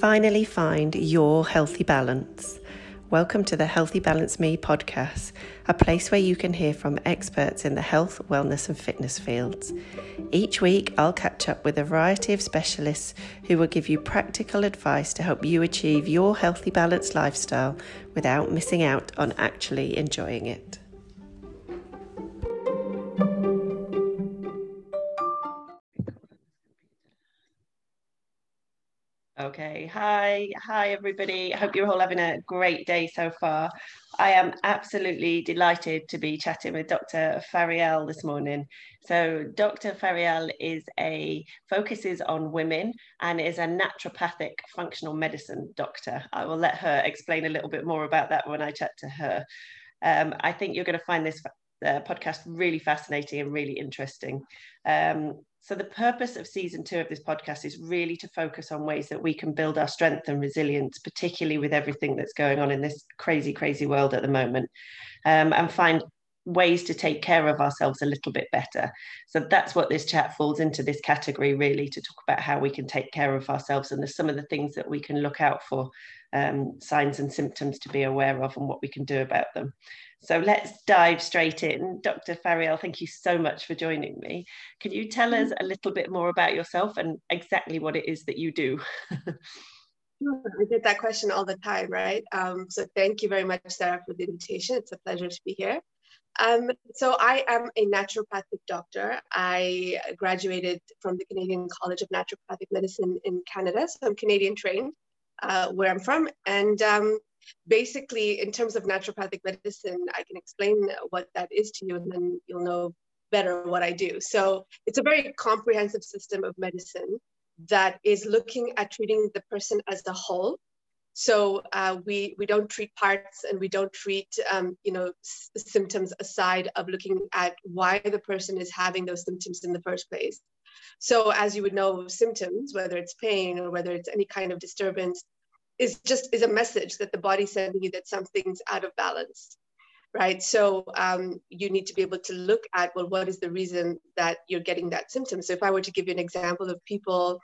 finally find your healthy balance. Welcome to the Healthy Balance Me podcast, a place where you can hear from experts in the health, wellness and fitness fields. Each week, I'll catch up with a variety of specialists who will give you practical advice to help you achieve your healthy, balanced lifestyle without missing out on actually enjoying it. Okay, hi everybody. I hope you're all having a great day so far. I am absolutely delighted to be chatting with Dr. Farrell this morning. So Dr. Farrell focuses on women and is a naturopathic functional medicine doctor. I will let her explain a little bit more about that when I chat to her. I think you're going to find this podcast really fascinating and really interesting. So the purpose of season 2 of this podcast is really to focus on ways that we can build our strength and resilience, particularly with everything that's going on in this crazy, crazy world at the moment, and find ways to take care of ourselves a little bit better. So that's what this chat falls into, this category really, to talk about how we can take care of ourselves and some of the things that we can look out for, signs and symptoms to be aware of and what we can do about them. So let's dive straight in. Dr. Farrell, thank you so much for joining me. Can you tell us a little bit more about yourself and exactly what it is that you do? I get that question all the time, right? So thank you very much, Sarah, for the invitation. It's a pleasure to be here. So I am a naturopathic doctor. I graduated from the Canadian College of Naturopathic Medicine in Canada. So I'm Canadian trained, where I'm from. And basically, in terms of naturopathic medicine, I can explain what that is to you, and then you'll know better what I do. So it's a very comprehensive system of medicine that is looking at treating the person as a whole. So we don't treat parts, and we don't treat symptoms aside of looking at why the person is having those symptoms in the first place. So as you would know, symptoms, whether it's pain or whether it's any kind of disturbance, is a message that the body's sending you that something's out of balance, right? So you need to be able to look at, well, what is the reason that you're getting that symptom? So if I were to give you an example of people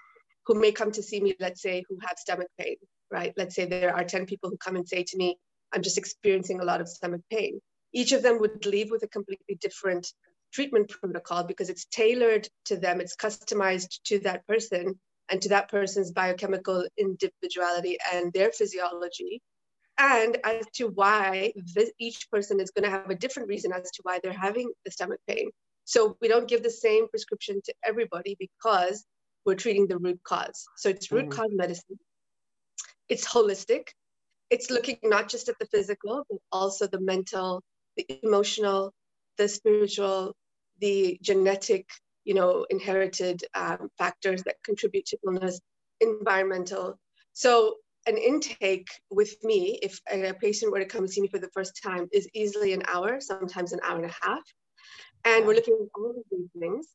who may come to see me, let's say, who have stomach pain, right? Let's say there are 10 people who come and say to me, I'm just experiencing a lot of stomach pain. Each of them would leave with a completely different treatment protocol because it's tailored to them, it's customized to that person and to that person's biochemical individuality and their physiology, and as to why each person is going to have a different reason as to why they're having the stomach pain. So we don't give the same prescription to everybody because we're treating the root cause. So it's root cause medicine. It's holistic. It's looking not just at the physical, but also the mental, the emotional, the spiritual, the genetic, inherited factors that contribute to illness, environmental. So an intake with me, if a patient were to come see me for the first time, is easily an hour, sometimes an hour and a half. And we're looking at all of these things.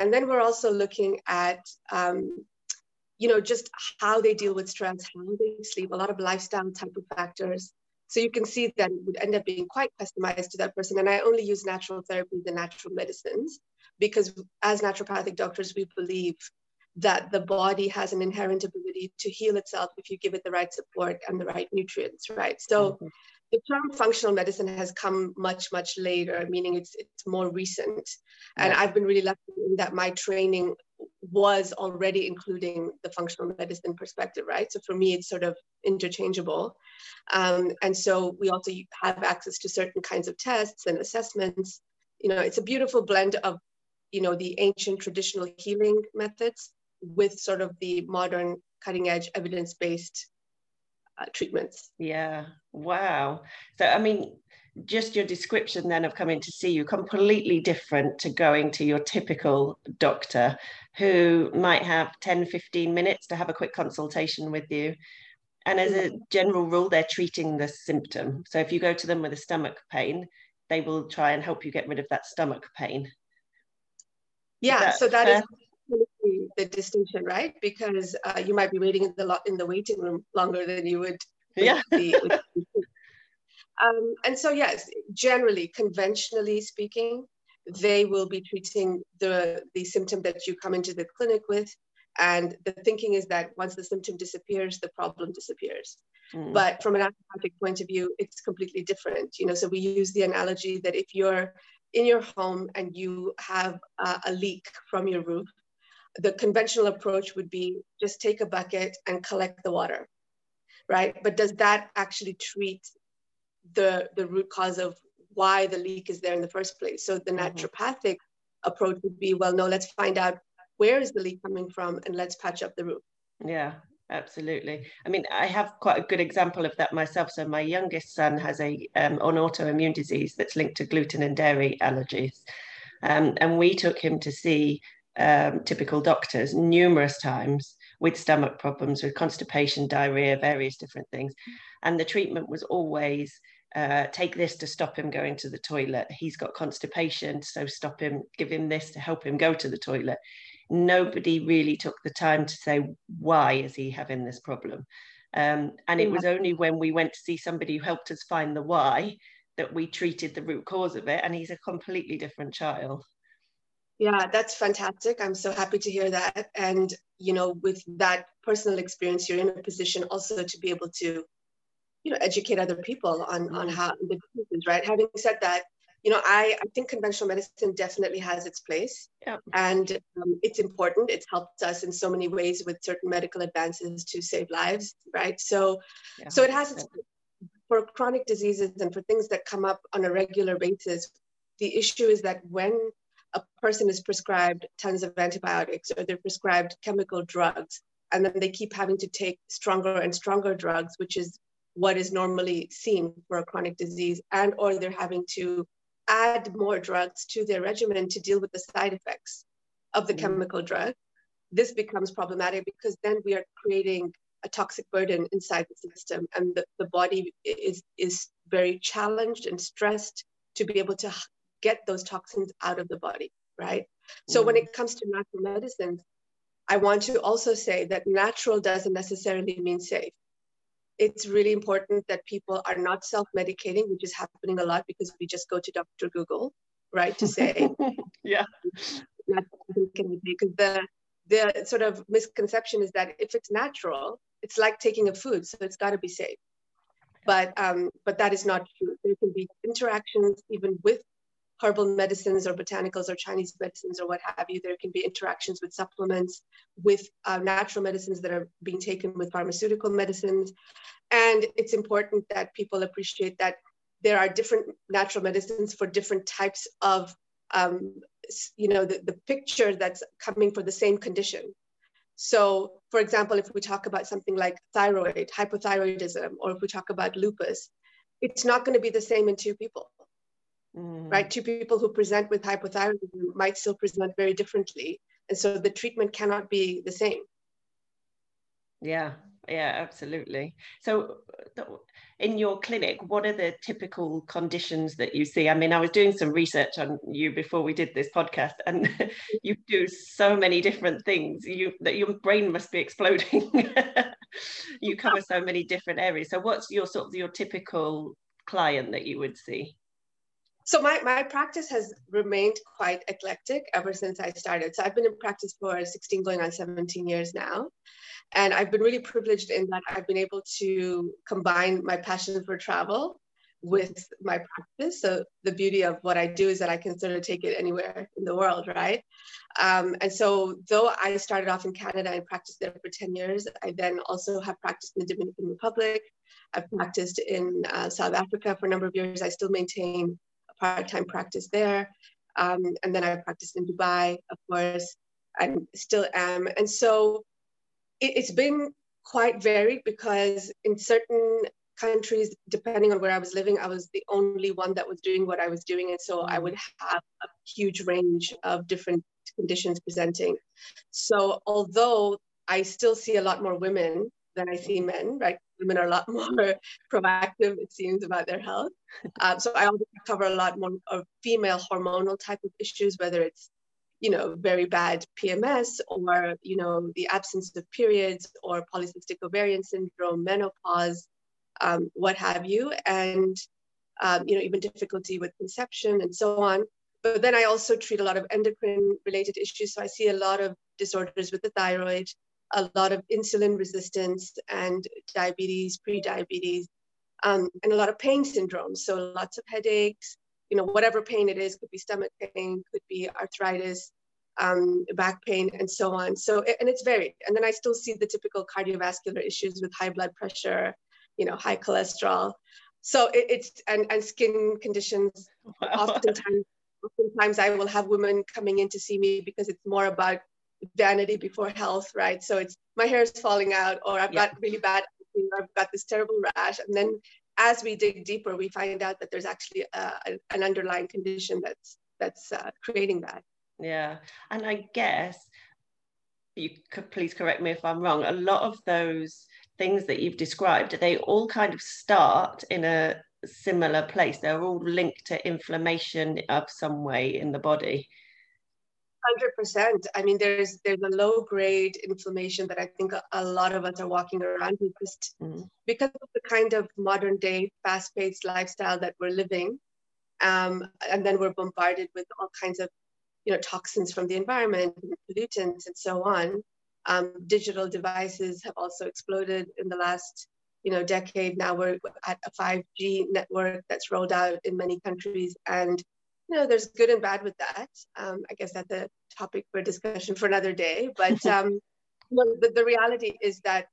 And then we're also looking at, just how they deal with stress, how they sleep, a lot of lifestyle type of factors. So you can see that it would end up being quite customized to that person. And I only use natural therapies and natural medicines because as naturopathic doctors, we believe that the body has an inherent ability to heal itself if you give it the right support and the right nutrients, right? So the term functional medicine has come much, much later, meaning it's more recent. And I've been really lucky in that my training was already including the functional medicine perspective, right? So for me, it's sort of interchangeable. And so we also have access to certain kinds of tests and assessments. It's a beautiful blend of, the ancient traditional healing methods with sort of the modern cutting edge evidence-based treatments. Yeah, wow. So, just your description then of coming to see you, completely different to going to your typical doctor who might have 10-15 minutes to have a quick consultation with you. And as a general rule, they're treating the symptom. So if you go to them with a stomach pain, they will try and help you get rid of that stomach pain. Yeah, that is the distinction, right? Because you might be waiting in the waiting room longer than you would. And so, yes, generally, conventionally speaking, they will be treating the symptom that you come into the clinic with. And the thinking is that once the symptom disappears, the problem disappears. Mm. But from an naturopathic point of view, it's completely different. You know, so we use the analogy that if you're in your home and you have a leak from your roof, the conventional approach would be just take a bucket and collect the water, right? But does that actually treat the root cause of why the leak is there in the first place? So the naturopathic approach would be, well, no, let's find out where is the leak coming from and let's patch up the root. Yeah, absolutely. I mean, I have quite a good example of that myself. So my youngest son has an autoimmune disease that's linked to gluten and dairy allergies. And we took him to see typical doctors numerous times with stomach problems, with constipation, diarrhea, various different things. And the treatment was always take this to stop him going to the toilet. He's got constipation, so stop him, give him this to help him go to the toilet. Nobody really took the time to say, why is he having this problem? And it was only when we went to see somebody who helped us find the why that we treated the root cause of it. And he's a completely different child. Yeah, that's fantastic. I'm so happy to hear that. And, you know, with that personal experience, you're in a position also to be able to, you know, educate other people on how the diseases, right? Having said that, you know, I think conventional medicine definitely has its place. Yeah. And it's important. It's helped us in so many ways with certain medical advances to save lives, right? So, yeah, so it has its place. For chronic diseases and for things that come up on a regular basis, the issue is that when a person is prescribed tons of antibiotics or they're prescribed chemical drugs, and then they keep having to take stronger and stronger drugs, which is what is normally seen for a chronic disease, and or they're having to add more drugs to their regimen to deal with the side effects of the chemical drug. This becomes problematic because then we are creating a toxic burden inside the system, and the body is very challenged and stressed to be able to get those toxins out of the body, right? So when it comes to natural medicine, I want to also say that natural doesn't necessarily mean safe. It's really important that people are not self-medicating, which is happening a lot because we just go to Dr. Google, right, to say, yeah, because the sort of misconception is that if it's natural, it's like taking a food, so it's got to be safe. But that is not true. There can be interactions even with herbal medicines or botanicals or Chinese medicines or what have you. There can be interactions with supplements, with natural medicines that are being taken with pharmaceutical medicines. And it's important that people appreciate that there are different natural medicines for different types of, you know, the picture that's coming for the same condition. So, for example, if we talk about something like thyroid, hypothyroidism, or if we talk about lupus, it's not going to be the same in two people. Right? Two people who present with hypothyroidism might still present very differently. And so the treatment cannot be the same. Yeah, yeah, absolutely. So in your clinic, what are the typical conditions that you see? I mean, I was doing some research on you before we did this podcast, and you do so many different things that your brain must be exploding. You cover so many different areas. So what's your sort of your typical client that you would see? So my practice has remained quite eclectic ever since I started. So I've been in practice for 16 going on 17 years now. And I've been really privileged in that I've been able to combine my passion for travel with my practice. So the beauty of what I do is that I can sort of take it anywhere in the world, right? And so though I started off in Canada and practiced there for 10 years, I then also have practiced in the Dominican Republic. I've practiced in South Africa for a number of years. I still maintain part-time practice there. And then I practiced in Dubai, of course, and still am. And so it's been quite varied because in certain countries, depending on where I was living, I was the only one that was doing what I was doing. And so I would have a huge range of different conditions presenting. So although I still see a lot more women than I see men, right? Women are a lot more proactive, it seems, about their health. So I also cover a lot more of female hormonal type of issues, whether it's, you know, very bad PMS or, you know, the absence of periods or polycystic ovarian syndrome, menopause, what have you, and, you know, even difficulty with conception and so on. But then I also treat a lot of endocrine related issues. So I see a lot of disorders with the thyroid, a lot of insulin resistance and diabetes, pre-diabetes, and a lot of pain syndromes. So lots of headaches, you know, whatever pain it is, could be stomach pain, could be arthritis, back pain, and so on. So, and it's varied. And then I still see the typical cardiovascular issues with high blood pressure, you know, high cholesterol. So and skin conditions. Wow. Oftentimes I will have women coming in to see me because it's more about vanity before health, right? So it's, my hair is falling out, or I've got really bad, you know, I've got this terrible rash. And then as we dig deeper, we find out that there's actually an underlying condition that's creating that. Yeah. And I guess, you could please correct me if I'm wrong, a lot of those things that you've described, they all kind of start in a similar place. They're all linked to inflammation of some way in the body. 100%. I mean, there's a low grade inflammation that I think a lot of us are walking around with just because of the kind of modern day fast paced lifestyle that we're living. And then we're bombarded with all kinds of, you know, toxins from the environment, pollutants, and so on. Digital devices have also exploded in the last, you know, decade. Now we're at a 5G network that's rolled out in many countries, and, you know, there's good and bad with that. I guess that's a topic for discussion for another day. But the reality is that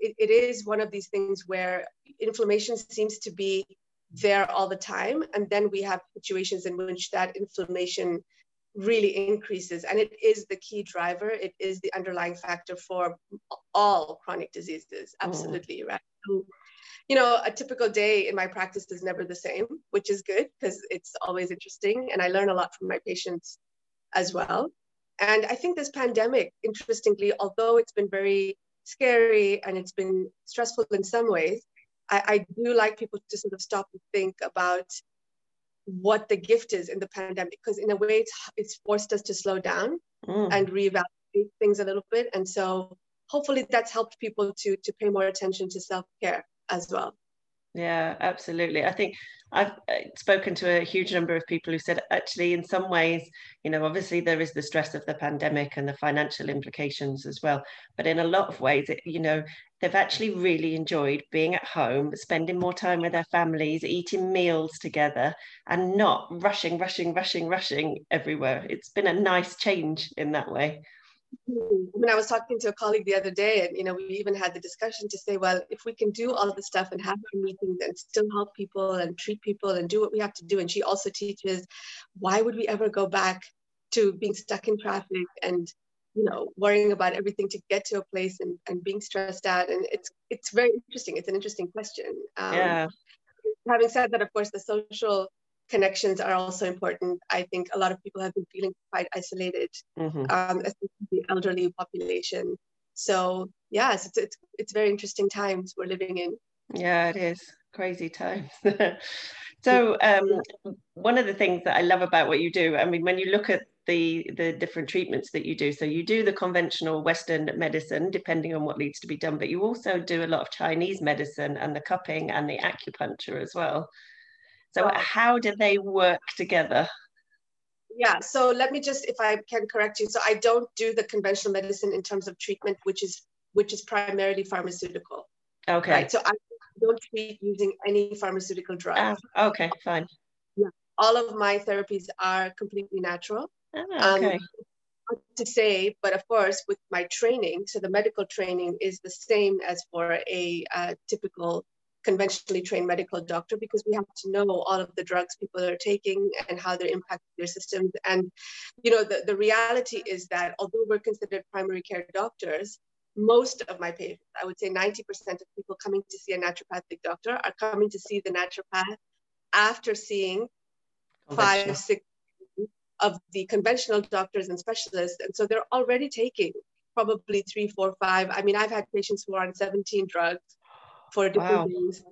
it is one of these things where inflammation seems to be there all the time, and then we have situations in which that inflammation really increases, and it is the key driver. It is the underlying factor for all chronic diseases. Absolutely. Right. So, you know, a typical day in my practice is never the same, which is good because it's always interesting, and I learn a lot from my patients as well. And I think this pandemic, interestingly, although it's been very scary and it's been stressful in some ways, I do like people to sort of stop and think about what the gift is in the pandemic, because in a way it's forced us to slow down and reevaluate things a little bit. And so hopefully that's helped people to pay more attention to self-care as well. Yeah, absolutely. I think I've spoken to a huge number of people who said, actually, in some ways, you know, obviously there is the stress of the pandemic and the financial implications as well. But in a lot of ways, it, you know, they've actually really enjoyed being at home, spending more time with their families, eating meals together, and not rushing everywhere. It's been a nice change in that way. When I was talking to a colleague the other day, and, you know, we even had the discussion to say, well, if we can do all this stuff and have our meetings and still help people and treat people and do what we have to do, and she also teaches, why would we ever go back to being stuck in traffic and, you know, worrying about everything to get to a place and being stressed out? And it's very interesting. It's an interesting question. Yeah. Having said that, of course, the social connections are also important. I think a lot of people have been feeling quite isolated, especially the elderly population. So yes, it's very interesting times we're living in. Yeah, it is. Crazy times. So one of the things that I love about what you do, I mean, when you look at the different treatments that you do, so you do the conventional Western medicine, depending on what needs to be done, but you also do a lot of Chinese medicine and the cupping and the acupuncture as well. So how do they work together? Yeah, so let me just, if I can correct you, so I don't do the conventional medicine in terms of treatment, which is primarily pharmaceutical. Okay. Right? So I don't treat using any pharmaceutical drug. Ah, okay, fine. Yeah. All of my therapies are completely natural. Ah, okay. To say, but of course, with my training, so the medical training is the same as for a typical conventionally trained medical doctor, because we have to know all of the drugs people are taking and how they're impacting their systems. And, you know, the reality is that although we're considered primary care doctors, most of my patients, I would say 90% of people coming to see a naturopathic doctor are coming to see the naturopath after seeing 5, 6 of the conventional doctors and specialists. And so they're already taking probably 3, 4, 5. I mean, I've had patients who are on 17 drugs for different things.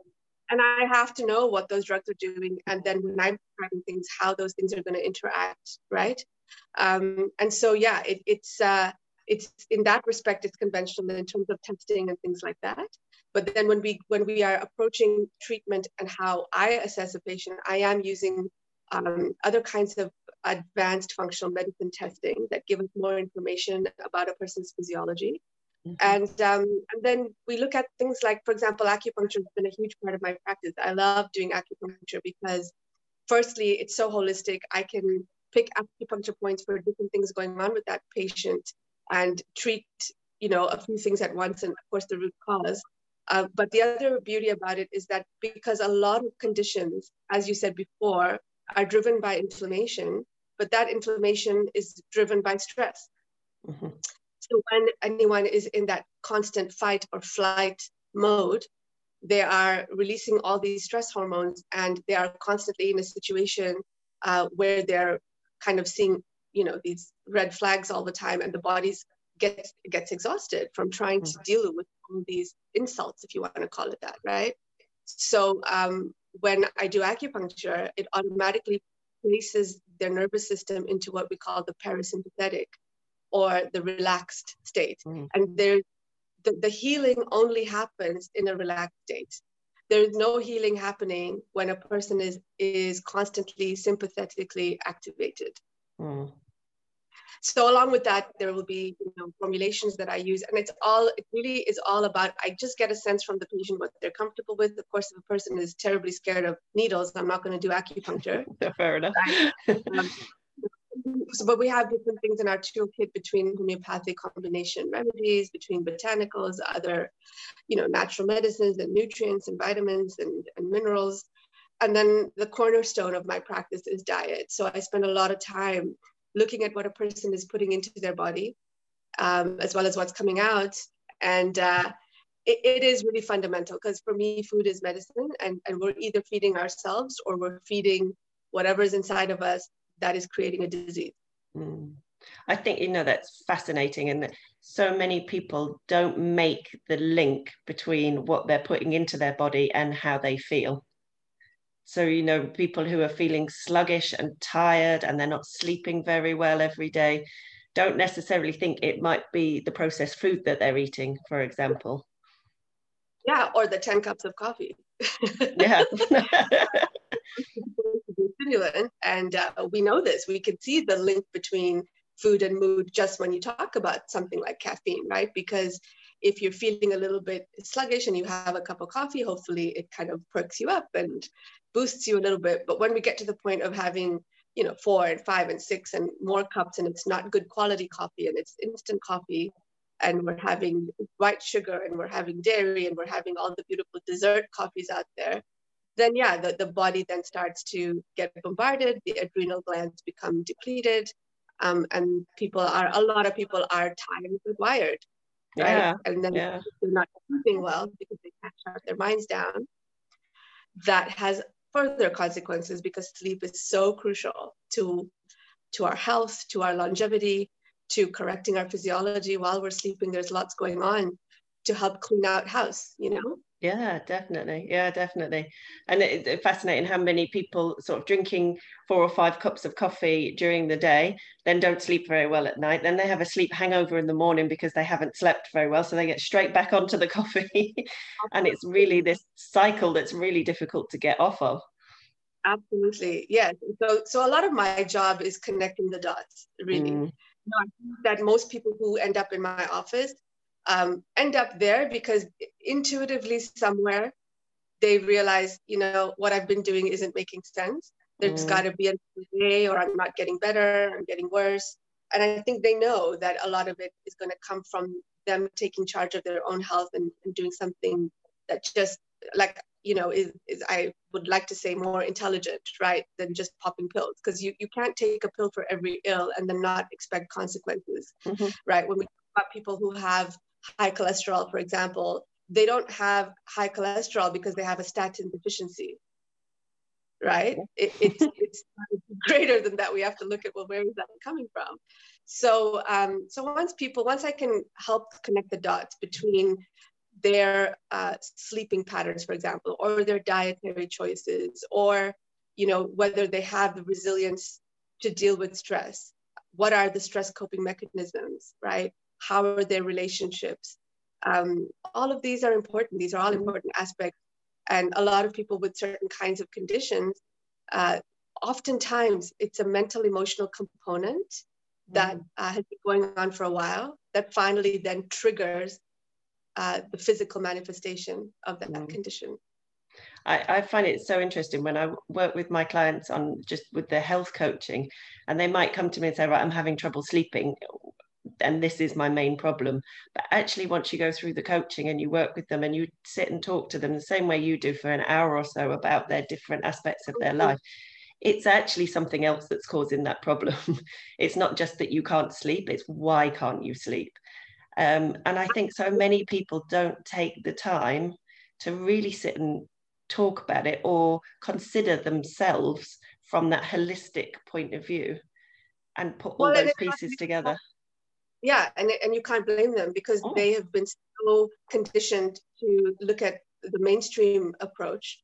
And I have to know what those drugs are doing. And then when I'm prescribing things, how those things are going to interact, right? And so, yeah, it's in that respect, it's conventional in terms of testing and things like that. But then when we are approaching treatment and how I assess a patient, I am using other kinds of advanced functional medicine testing that give us more information about a person's physiology. Mm-hmm. And then we look at things like, for example, acupuncture has been a huge part of my practice. I love doing acupuncture because firstly, it's so holistic. I can pick acupuncture points for different things going on with that patient and treat, you know, a few things at once and of course the root cause. But the other beauty about it is that because a lot of conditions, as you said before, are driven by inflammation, but that inflammation is driven by stress. Mm-hmm. So when anyone is in that constant fight or flight mode, they are releasing all these stress hormones and they are constantly in a situation where they're kind of seeing, you know, these red flags all the time, and the body gets exhausted from trying to deal with all these insults, if you want to call it that, right? So when I do acupuncture, it automatically places their nervous system into what we call the parasympathetic or the relaxed state. Mm. And the healing only happens in a relaxed state. There is no healing happening when a person is constantly sympathetically activated. Mm. So along with that, there will be, you know, formulations that I use, and it really is all about, I just get a sense from the patient what they're comfortable with. Of course, if a person is terribly scared of needles, I'm not going to do acupuncture. Fair enough. But we have different things in our toolkit between homeopathic combination remedies, between botanicals, other, you know, natural medicines and nutrients and vitamins and minerals. And then the cornerstone of my practice is diet. So I spend a lot of time looking at what a person is putting into their body, as well as what's coming out. And it is really fundamental, because for me, food is medicine, and we're either feeding ourselves or we're feeding whatever's inside of us that is creating a disease. Mm. I think, you know, that's fascinating, and that so many people don't make the link between what they're putting into their body and how they feel. So, you know, people who are feeling sluggish and tired and they're not sleeping very well every day don't necessarily think it might be the processed food that they're eating, for example. Yeah, or the 10 cups of coffee. Yeah. And we know this. We can see the link between food and mood just when you talk about something like caffeine, right? Because if you're feeling a little bit sluggish and you have a cup of coffee, hopefully it kind of perks you up and boosts you a little bit. But when we get to the point of having, you know, 4 and 5 and 6 and more cups, and it's not good quality coffee and it's instant coffee, and we're having white sugar and we're having dairy and we're having all the beautiful dessert coffees out there, then yeah, the body then starts to get bombarded, the adrenal glands become depleted, and a lot of people are tired and wired, right? Yeah, and then they're not sleeping well because they can't shut their minds down. That has further consequences because sleep is so crucial to our health, to our longevity, to correcting our physiology. While we're sleeping, there's lots going on to help clean out house, you know? Yeah, definitely. Yeah, definitely. And it's fascinating how many people sort of drinking 4 or 5 cups of coffee during the day, then don't sleep very well at night. Then they have a sleep hangover in the morning because they haven't slept very well. So they get straight back onto the coffee. And it's really this cycle that's really difficult to get off of. Absolutely. Yeah. So a lot of my job is connecting the dots, really. Mm. That most people who end up in my office end up there because intuitively somewhere they realize, you know, what I've been doing isn't making sense. There's got to be a way, or I'm not getting better, I'm getting worse. And I think they know that a lot of it is going to come from them taking charge of their own health and doing something that just, like, you know, is I would like to say more intelligent, right, than just popping pills, because you can't take a pill for every ill and then not expect consequences, mm-hmm. right? When we talk about people who have high cholesterol, for example, they don't have high cholesterol because they have a statin deficiency, right? It's greater than that. We have to look at, well, where is that coming from? So, once I can help connect the dots between their sleeping patterns, for example, or their dietary choices, or, you know, whether they have the resilience to deal with stress, what are the stress coping mechanisms, right? How are their relationships? All of these are important. These are all important aspects. And a lot of people with certain kinds of conditions oftentimes it's a mental emotional component that has been going on for a while that finally then triggers the physical manifestation of that condition. I find it so interesting when I work with my clients on just with their health coaching, and they might come to me and say, right, I'm having trouble sleeping and this is my main problem. But actually, once you go through the coaching and you work with them and you sit and talk to them the same way you do for an hour or so about their different aspects of their life, it's actually something else that's causing that problem. It's not just that you can't sleep, it's why can't you sleep? And I think so many people don't take the time to really sit and talk about it or consider themselves from that holistic point of view and put all those pieces together. Yeah, and you can't blame them because they have been so conditioned to look at the mainstream approach,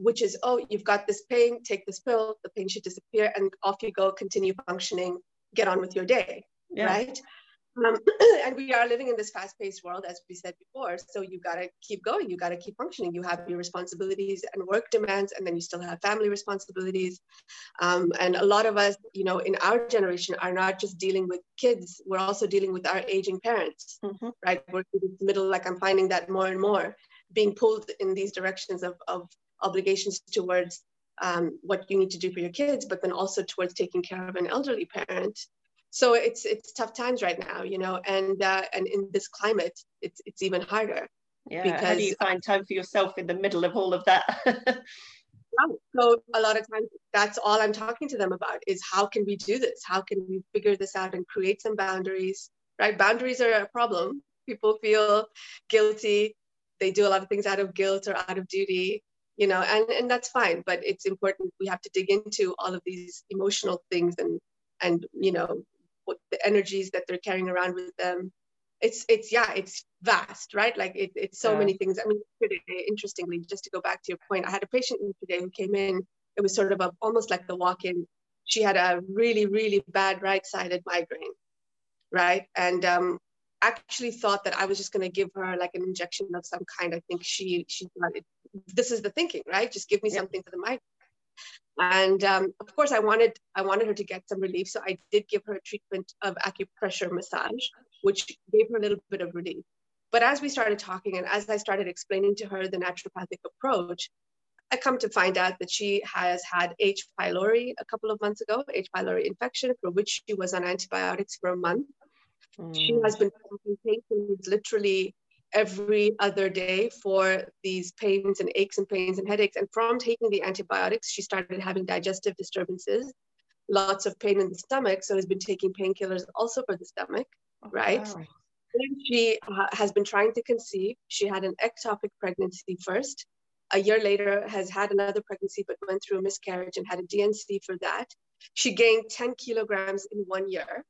which is, oh, you've got this pain, take this pill, the pain should disappear, and off you go, continue functioning, get on with your day, right? And we are living in this fast-paced world, as we said before, so you got to keep going, you got to keep functioning, you have your responsibilities and work demands, and then you still have family responsibilities, and a lot of us, you know, in our generation are not just dealing with kids, we're also dealing with our aging parents, right? We're in the middle, like I'm finding that more and more, being pulled in these directions of obligations towards what you need to do for your kids, but then also towards taking care of an elderly parent. So it's tough times right now, you know, and in this climate, it's even harder. Yeah, because how do you find time for yourself in the middle of all of that? So a lot of times, that's all I'm talking to them about is how can we do this? How can we figure this out and create some boundaries, right? Boundaries are a problem. People feel guilty. They do a lot of things out of guilt or out of duty, you know, and that's fine. But it's important. We have to dig into all of these emotional things and you know, the energies that they're carrying around with them. It's vast, right? Like it's so many things. I mean, today, interestingly, just to go back to your point, I had a patient today who came in. It was sort of almost like the walk-in. She had a really, really bad right-sided migraine, right? And actually thought that I was just going to give her like an injection of some kind. I think she thought, this is the thinking, right? Just give me something for the migraine. And of course, I wanted her to get some relief, so I did give her a treatment of acupressure massage, which gave her a little bit of relief. But as we started talking, and as I started explaining to her the naturopathic approach, I come to find out that she has had H. pylori a couple of months ago, H. pylori infection, for which she was on antibiotics for a month. She has been taking patients literally every other day for these pains and aches and pains and headaches. And from taking the antibiotics, she started having digestive disturbances, lots of pain in the stomach. So has been taking painkillers also for the stomach, right? Then she has been trying to conceive. She had an ectopic pregnancy first. A year later has had another pregnancy, but went through a miscarriage and had a DNC for that. She gained 10 kilograms in 1 year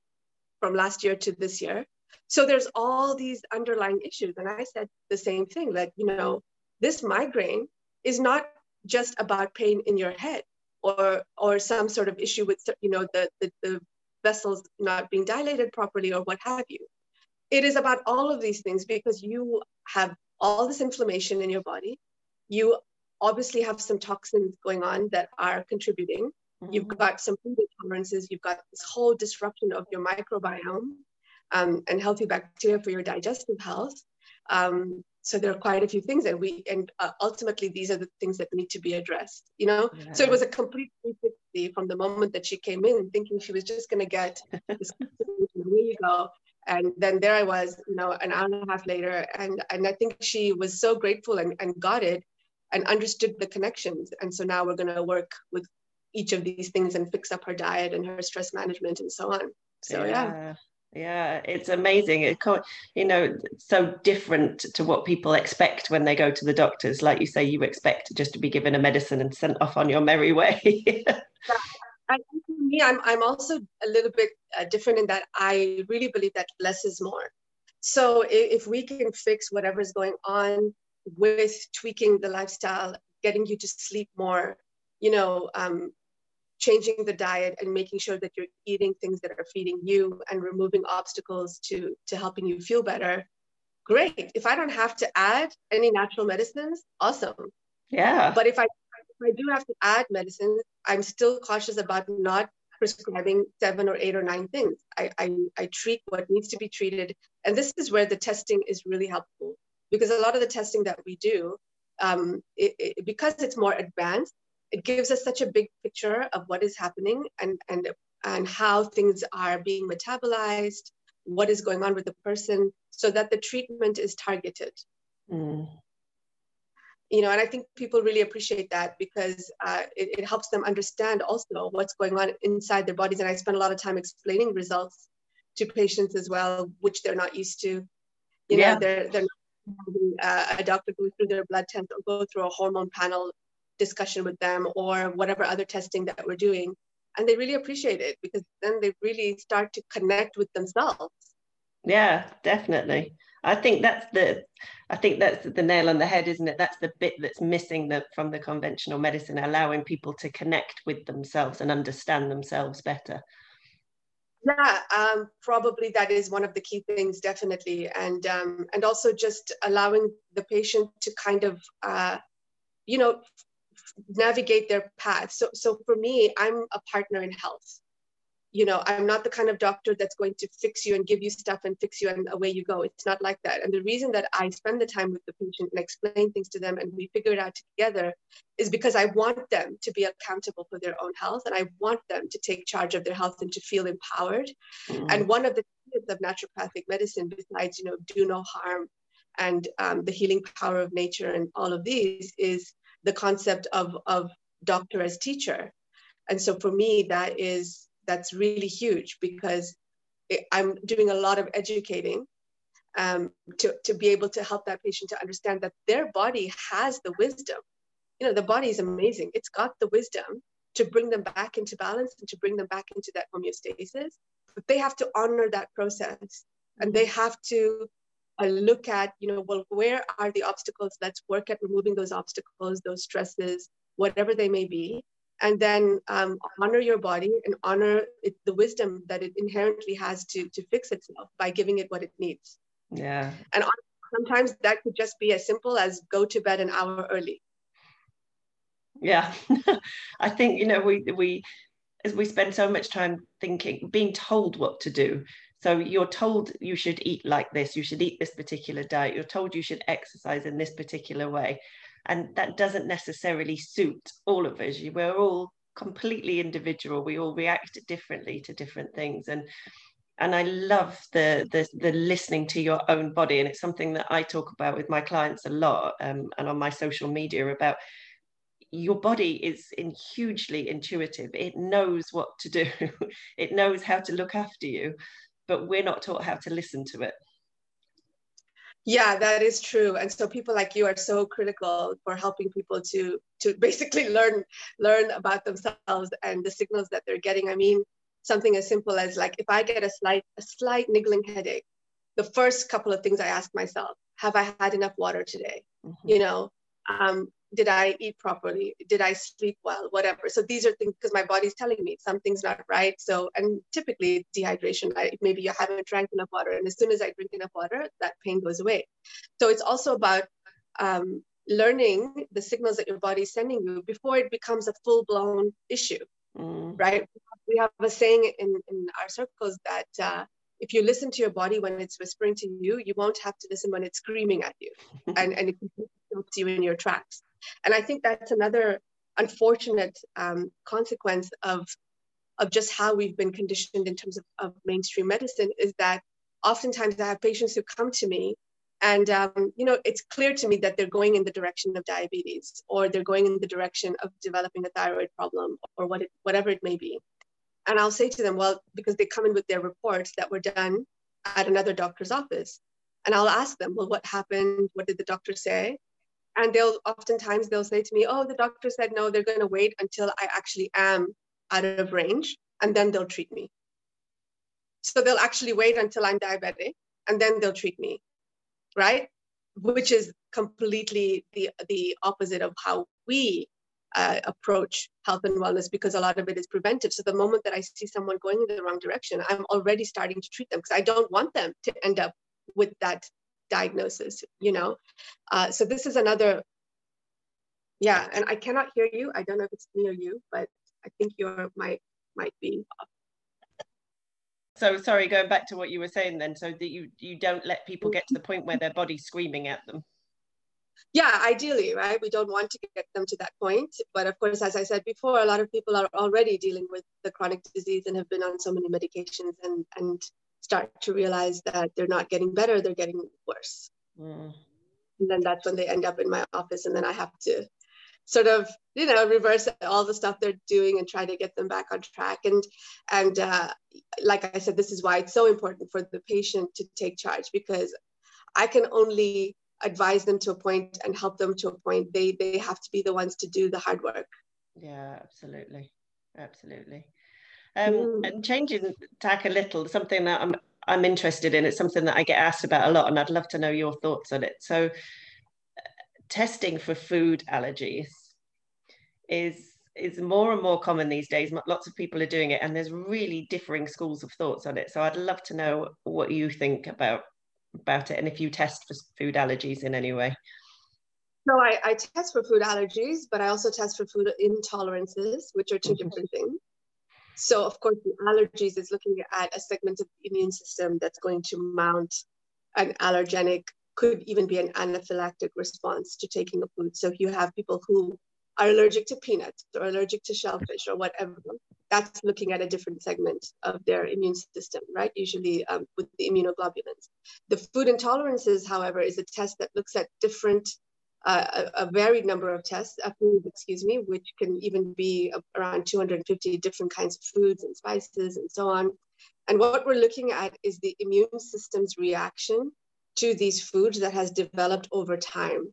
from last year to this year. So there's all these underlying issues. And I said the same thing, like, you know, this migraine is not just about pain in your head or some sort of issue with, you know, the vessels not being dilated properly or what have you. It is about all of these things because you have all this inflammation in your body. You obviously have some toxins going on that are contributing. You've got some food intolerances. You've got this whole disruption of your microbiome. And healthy bacteria for your digestive health. So there are quite a few things that ultimately these are the things that need to be addressed, you know? Yeah. So it was a complete 360 from the moment that she came in thinking she was just going to get this go. And then there I was, you know, an hour and a half later. And I think she was so grateful and got it and understood the connections. And so now we're going to work with each of these things and fix up her diet and her stress management and so on. So yeah, it's amazing. It can't, you know, so different to what people expect when they go to the doctors. Like you say, you expect just to be given a medicine and sent off on your merry way. And for me, I'm also a little bit different in that I really believe that less is more. So if we can fix whatever's going on with tweaking the lifestyle, getting you to sleep more, you know, changing the diet and making sure that you're eating things that are feeding you and removing obstacles to helping you feel better. Great. If I don't have to add any natural medicines, awesome. Yeah. But if I I do have to add medicines. I'm still cautious about not prescribing 7 or 8 or 9 things. I treat what needs to be treated. And this is where the testing is really helpful, because a lot of the testing that we do, because it's more advanced, it gives us such a big picture of what is happening and how things are being metabolized, what is going on with the person, so that the treatment is targeted. Mm. You know, and I think people really appreciate that, because it helps them understand also what's going on inside their bodies. And I spend a lot of time explaining results to patients as well, which they're not used to. You know, they're not having a doctor go through their blood test or go through a hormone panel discussion with them, or whatever other testing that we're doing. And they really appreciate it, because then they really start to connect with themselves. Yeah, definitely. I think that's the nail on the head, isn't it? That's the bit that's missing from the conventional medicine, allowing people to connect with themselves and understand themselves better. Yeah, probably that is one of the key things, definitely. And also just allowing the patient to kind of, you know, navigate their path. So for me, I'm a partner in health. You know, I'm not the kind of doctor that's going to fix you and give you stuff and fix you and away you go. It's not like that. And the reason that I spend the time with the patient and explain things to them and we figure it out together is because I want them to be accountable for their own health, and I want them to take charge of their health and to feel empowered. Mm-hmm. And one of the things of naturopathic medicine, besides, you know, do no harm and the healing power of nature and all of these, is the concept of doctor as teacher. And so for me, that's really huge, because I'm doing a lot of educating to be able to help that patient to understand that their body has the wisdom. You know, the body is amazing. It's got the wisdom to bring them back into balance and to bring them back into that homeostasis. But they have to honor that process, and they have to look at, you know, well, where are the obstacles? Let's work at removing those obstacles, those stresses, whatever they may be. And then honor your body and honor the wisdom that it inherently has to fix itself by giving it what it needs. Yeah. And sometimes that could just be as simple as go to bed an hour early. Yeah. I think, you know, we spend so much time thinking, being told what to do. So you're told you should eat like this, you should eat this particular diet, you're told you should exercise in this particular way. And that doesn't necessarily suit all of us. We're all completely individual. We all react differently to different things. And I love the listening to your own body. And it's something that I talk about with my clients a lot, and on my social media, about your body is hugely intuitive. It knows what to do. It knows how to look after you, but we're not taught how to listen to it. Yeah, that is true. And so people like you are so critical for helping people to basically learn about themselves and the signals that they're getting. I mean, something as simple as, like, if I get a slight niggling headache, the first couple of things I ask myself: have I had enough water today? Mm-hmm. You know, did I eat properly? Did I sleep well? Whatever. So these are things, because my body's telling me something's not right. So, and typically dehydration, maybe you haven't drank enough water. And as soon as I drink enough water, that pain goes away. So it's also about learning the signals that your body's sending you before it becomes a full-blown issue, right? We have a saying in our circles that if you listen to your body when it's whispering to you, you won't have to listen when it's screaming at you. and it stops you in your tracks. And I think that's another unfortunate consequence of just how we've been conditioned in terms of mainstream medicine, is that oftentimes I have patients who come to me and, you know, it's clear to me that they're going in the direction of diabetes, or they're going in the direction of developing a thyroid problem, or whatever it may be. And I'll say to them, well, because they come in with their reports that were done at another doctor's office. And I'll ask them, well, what happened? What did the doctor say? And oftentimes they'll say to me, oh, the doctor said, no, they're going to wait until I actually am out of range, and then they'll treat me. So they'll actually wait until I'm diabetic, and then they'll treat me, right? Which is completely the opposite of how we approach health and wellness, because a lot of it is preventive. So the moment that I see someone going in the wrong direction, I'm already starting to treat them, because I don't want them to end up with that diagnosis, you know. So this is another Yeah, and I cannot hear you. I don't know if it's near you, but I think your mic might be off. So sorry, going back to what you were saying then, so that you don't let people get to the point where their body's screaming at them. Yeah, ideally, right? We don't want to get them to that point. But of course, as I said before, a lot of people are already dealing with the chronic disease and have been on so many medications and start to realize that they're not getting better, they're getting worse. Mm. And then that's when they end up in my office. And then I have to sort of, you know, reverse all the stuff they're doing and try to get them back on track. And like I said, this is why it's so important for the patient to take charge, because I can only advise them to a point and help them to a point. They have to be the ones to do the hard work. Yeah, absolutely. Absolutely. And changing tack a little, something that I'm interested in. It's something that I get asked about a lot, and I'd love to know your thoughts on it. So testing for food allergies is more and more common these days. Lots of people are doing it, and there's really differing schools of thoughts on it. So I'd love to know what you think about it, and if you test for food allergies in any way. No, I test for food allergies, but I also test for food intolerances, which are two different things. So of course, the allergies is looking at a segment of the immune system that's going to mount an allergenic, could even be an anaphylactic response to taking a food. So if you have people who are allergic to peanuts or allergic to shellfish or whatever, that's looking at a different segment of their immune system, right? Usually with the immunoglobulins. The food intolerances, however, is a test that looks at different, a varied number of tests, which can even be around 250 different kinds of foods and spices and so on. And what we're looking at is the immune system's reaction to these foods that has developed over time.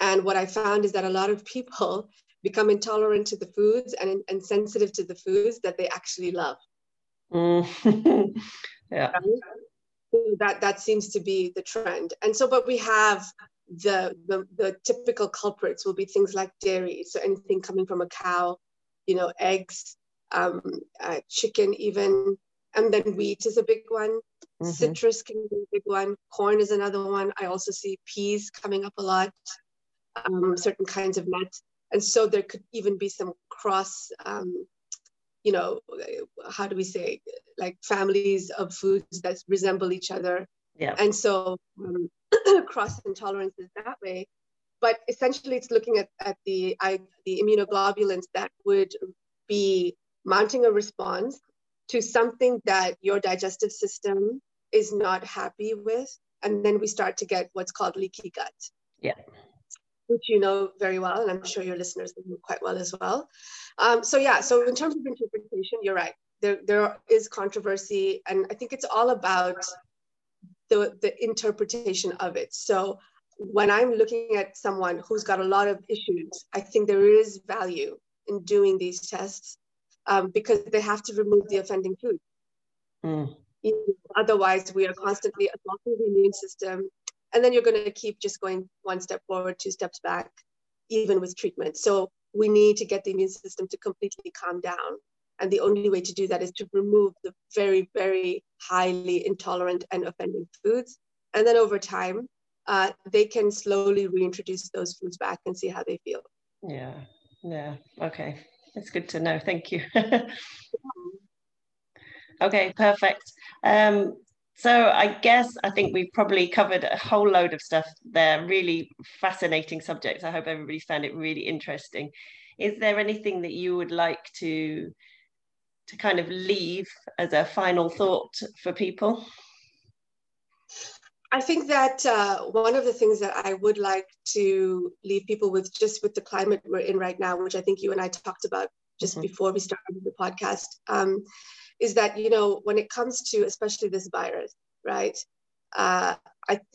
And what I found is that a lot of people become intolerant to the foods and sensitive to the foods that they actually love. Mm. Yeah. That seems to be the trend. And so, but we have the typical culprits will be things like dairy. So anything coming from a cow, you know, eggs, chicken even, and then wheat is a big one. Mm-hmm. Citrus can be a big one. Corn is another one. I also see peas coming up a lot, certain kinds of nuts. And so there could even be some cross, you know, how do we say, like families of foods that resemble each other. Yeah. And so cross intolerances that way. But essentially it's looking at the immunoglobulins that would be mounting a response to something that your digestive system is not happy with. And then we start to get what's called leaky gut. Yeah. Which you know very well, and I'm sure your listeners know quite well as well. So in terms of interpretation, you're right. There is controversy, and I think it's all about the interpretation of it. So when I'm looking at someone who's got a lot of issues, I think there is value in doing these tests because they have to remove the offending food. Mm. Otherwise, we are constantly attacking the immune system. And then you're going to keep just going one step forward, two steps back, even with treatment. So we need to get the immune system to completely calm down. And the only way to do that is to remove the very, very highly intolerant and offending foods. And then over time, they can slowly reintroduce those foods back and see how they feel. Yeah. Yeah. Okay. That's good to know. Thank you. Okay, perfect. So I think we've probably covered a whole load of stuff there, really fascinating subjects. I hope everybody found it really interesting. Is there anything that you would like to kind of leave as a final thought for people? I think that one of the things that I would like to leave people with, just with the climate we're in right now, which I think you and I talked about just before we started the podcast, is that, you know, when it comes to especially this virus, right? I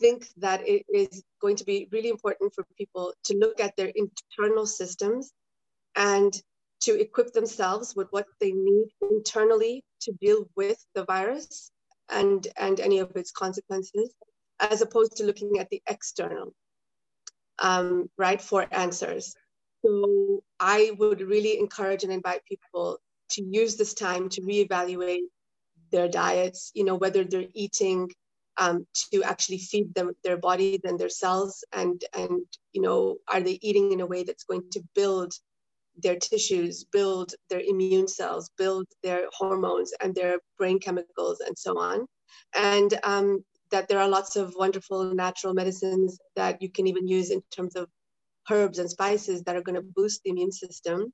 think that it is going to be really important for people to look at their internal systems and to equip themselves with what they need internally to deal with the virus and any of its consequences, as opposed to looking at the external, right, for answers. So I would really encourage and invite people to use this time to reevaluate their diets, you know, whether they're eating to actually feed them, their bodies and their cells, and you know, are they eating in a way that's going to build their tissues, build their immune cells, build their hormones and their brain chemicals and so on. And that there are lots of wonderful natural medicines that you can even use in terms of herbs and spices that are going to boost the immune system.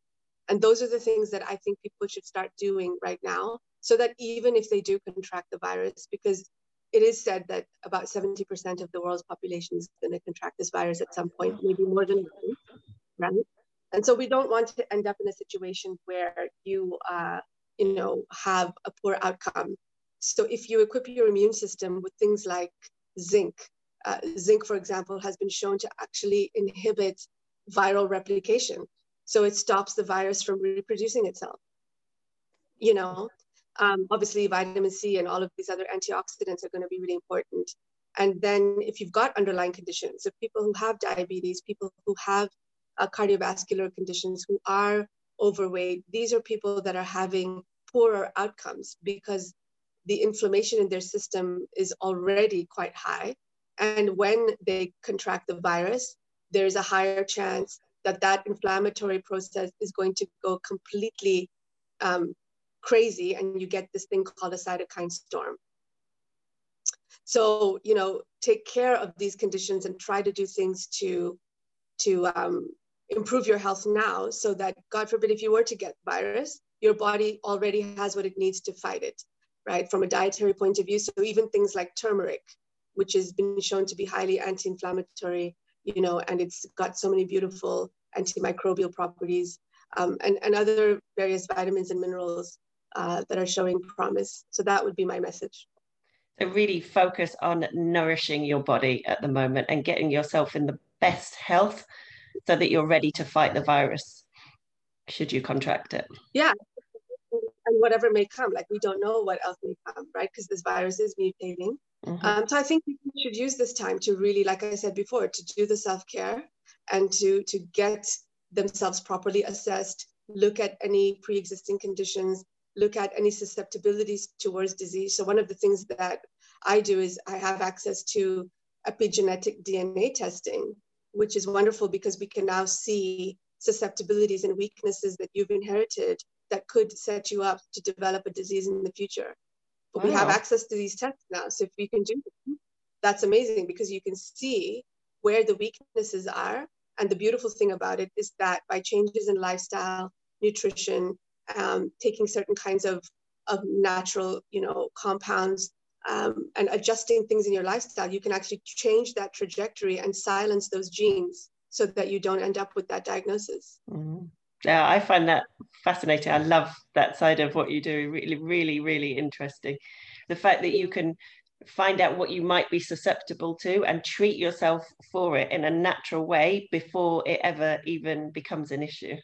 And those are the things that I think people should start doing right now, so that even if they do contract the virus, because it is said that about 70% of the world's population is going to contract this virus at some point, maybe more than one, right? And so we don't want to end up in a situation where you, you know, have a poor outcome. So if you equip your immune system with things like zinc, for example, has been shown to actually inhibit viral replication. So it stops the virus from reproducing itself. You know, obviously vitamin C and all of these other antioxidants are going to be really important. And then if you've got underlying conditions, so people who have diabetes, people who have cardiovascular conditions, who are overweight, these are people that are having poorer outcomes because the inflammation in their system is already quite high. And when they contract the virus, there's a higher chance that that inflammatory process is going to go completely crazy, and you get this thing called a cytokine storm. So, you know, take care of these conditions and try to do things to improve your health now, so that, God forbid, if you were to get virus, your body already has what it needs to fight it, right? From a dietary point of view. So even things like turmeric, which has been shown to be highly anti-inflammatory, you know, and it's got so many beautiful antimicrobial properties, and other various vitamins and minerals that are showing promise. So that would be my message. So really focus on nourishing your body at the moment and getting yourself in the best health so that you're ready to fight the virus should you contract it. Yeah, and whatever may come, like we don't know what else may come, right? Because this virus is mutating. Mm-hmm. So I think we should use this time to really, like I said before, to do the self-care and to get themselves properly assessed, look at any pre-existing conditions, look at any susceptibilities towards disease. So one of the things that I do is I have access to epigenetic DNA testing, which is wonderful because we can now see susceptibilities and weaknesses that you've inherited that could set you up to develop a disease in the future. But we have access to these tests now. So if we can do them, that's amazing, because you can see where the weaknesses are. And the beautiful thing about it is that by changes in lifestyle, nutrition, taking certain kinds of natural, you know, compounds, and adjusting things in your lifestyle, you can actually change that trajectory and silence those genes so that you don't end up with that diagnosis. Mm-hmm. Yeah, I find that fascinating. I love that side of what you do. Really, really, really interesting. The fact that you can find out what you might be susceptible to and treat yourself for it in a natural way before it ever even becomes an issue.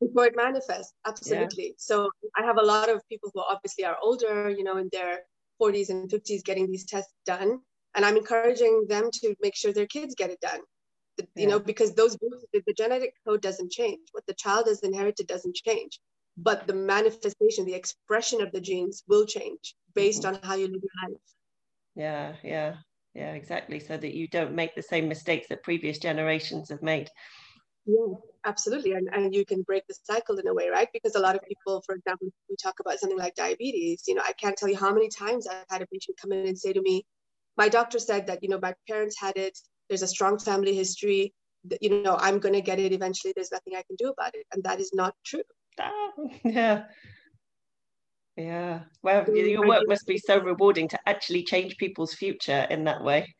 Before it manifests, absolutely. Yeah. So I have a lot of people who obviously are older, you know, in their 40s and 50s getting these tests done. And I'm encouraging them to make sure their kids get it done. You know, because those, the genetic code doesn't change. What the child has inherited doesn't change, but the manifestation, the expression of the genes will change based on how you live your life. Yeah, exactly. So that you don't make the same mistakes that previous generations have made. Yeah, absolutely. And you can break the cycle in a way, right? Because a lot of people, for example, we talk about something like diabetes. You know, I can't tell you how many times I've had a patient come in and say to me, my doctor said that, you know, my parents had it. There's a strong family history, that, you know, I'm going to get it eventually. There's nothing I can do about it. And that is not true. Yeah. Well, your work must be so rewarding to actually change people's future in that way.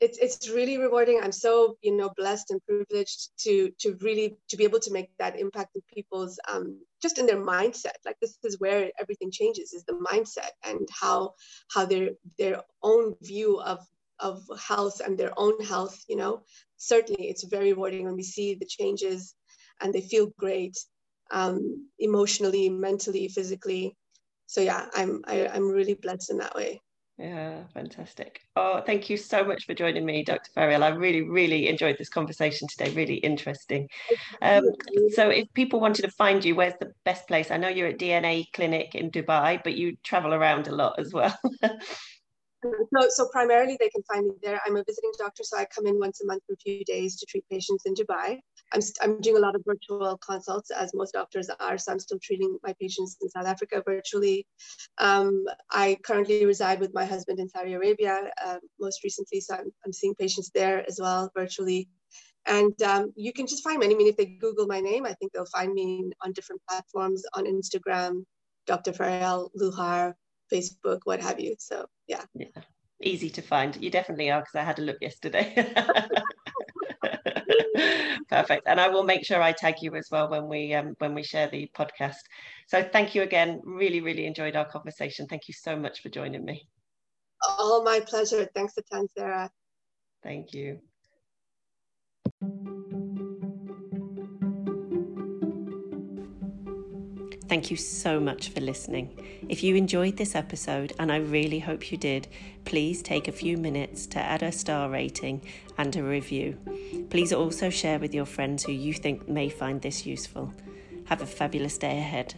It's really rewarding. I'm so, you know, blessed and privileged to really be able to make that impact in people's, just in their mindset. Like, this is where everything changes, is the mindset and how their own view of health and their own health, you know. Certainly it's very rewarding when we see the changes and they feel great, emotionally, mentally, physically. So yeah, I'm really blessed in that way. Yeah, fantastic. Oh, thank you so much for joining me, Dr. Farrell. I really, really enjoyed this conversation today. Really interesting. So if people wanted to find you, where's the best place? I know you're at DNA Clinic in Dubai, but you travel around a lot as well. So primarily they can find me there. I'm a visiting doctor, so I come in once a month for a few days to treat patients in Dubai. I'm doing a lot of virtual consults, as most doctors are, so I'm still treating my patients in South Africa virtually. I currently reside with my husband in Saudi Arabia most recently, so I'm seeing patients there as well virtually. And you can just find me. I mean, if they Google my name, I think they'll find me on different platforms, on Instagram, Dr. Farrell Luhar, Facebook, what have you. So, yeah. Easy to find. You definitely are, because I had a look yesterday. Perfect. And I will make sure I tag you as well when we share the podcast. So thank you again. Really, really enjoyed our conversation. Thank you so much for joining me. Oh, my pleasure. Thanks a ton, Sarah. Thank you. Thank you so much for listening. If you enjoyed this episode, and I really hope you did, please take a few minutes to add a star rating and a review. Please also share with your friends who you think may find this useful. Have a fabulous day ahead.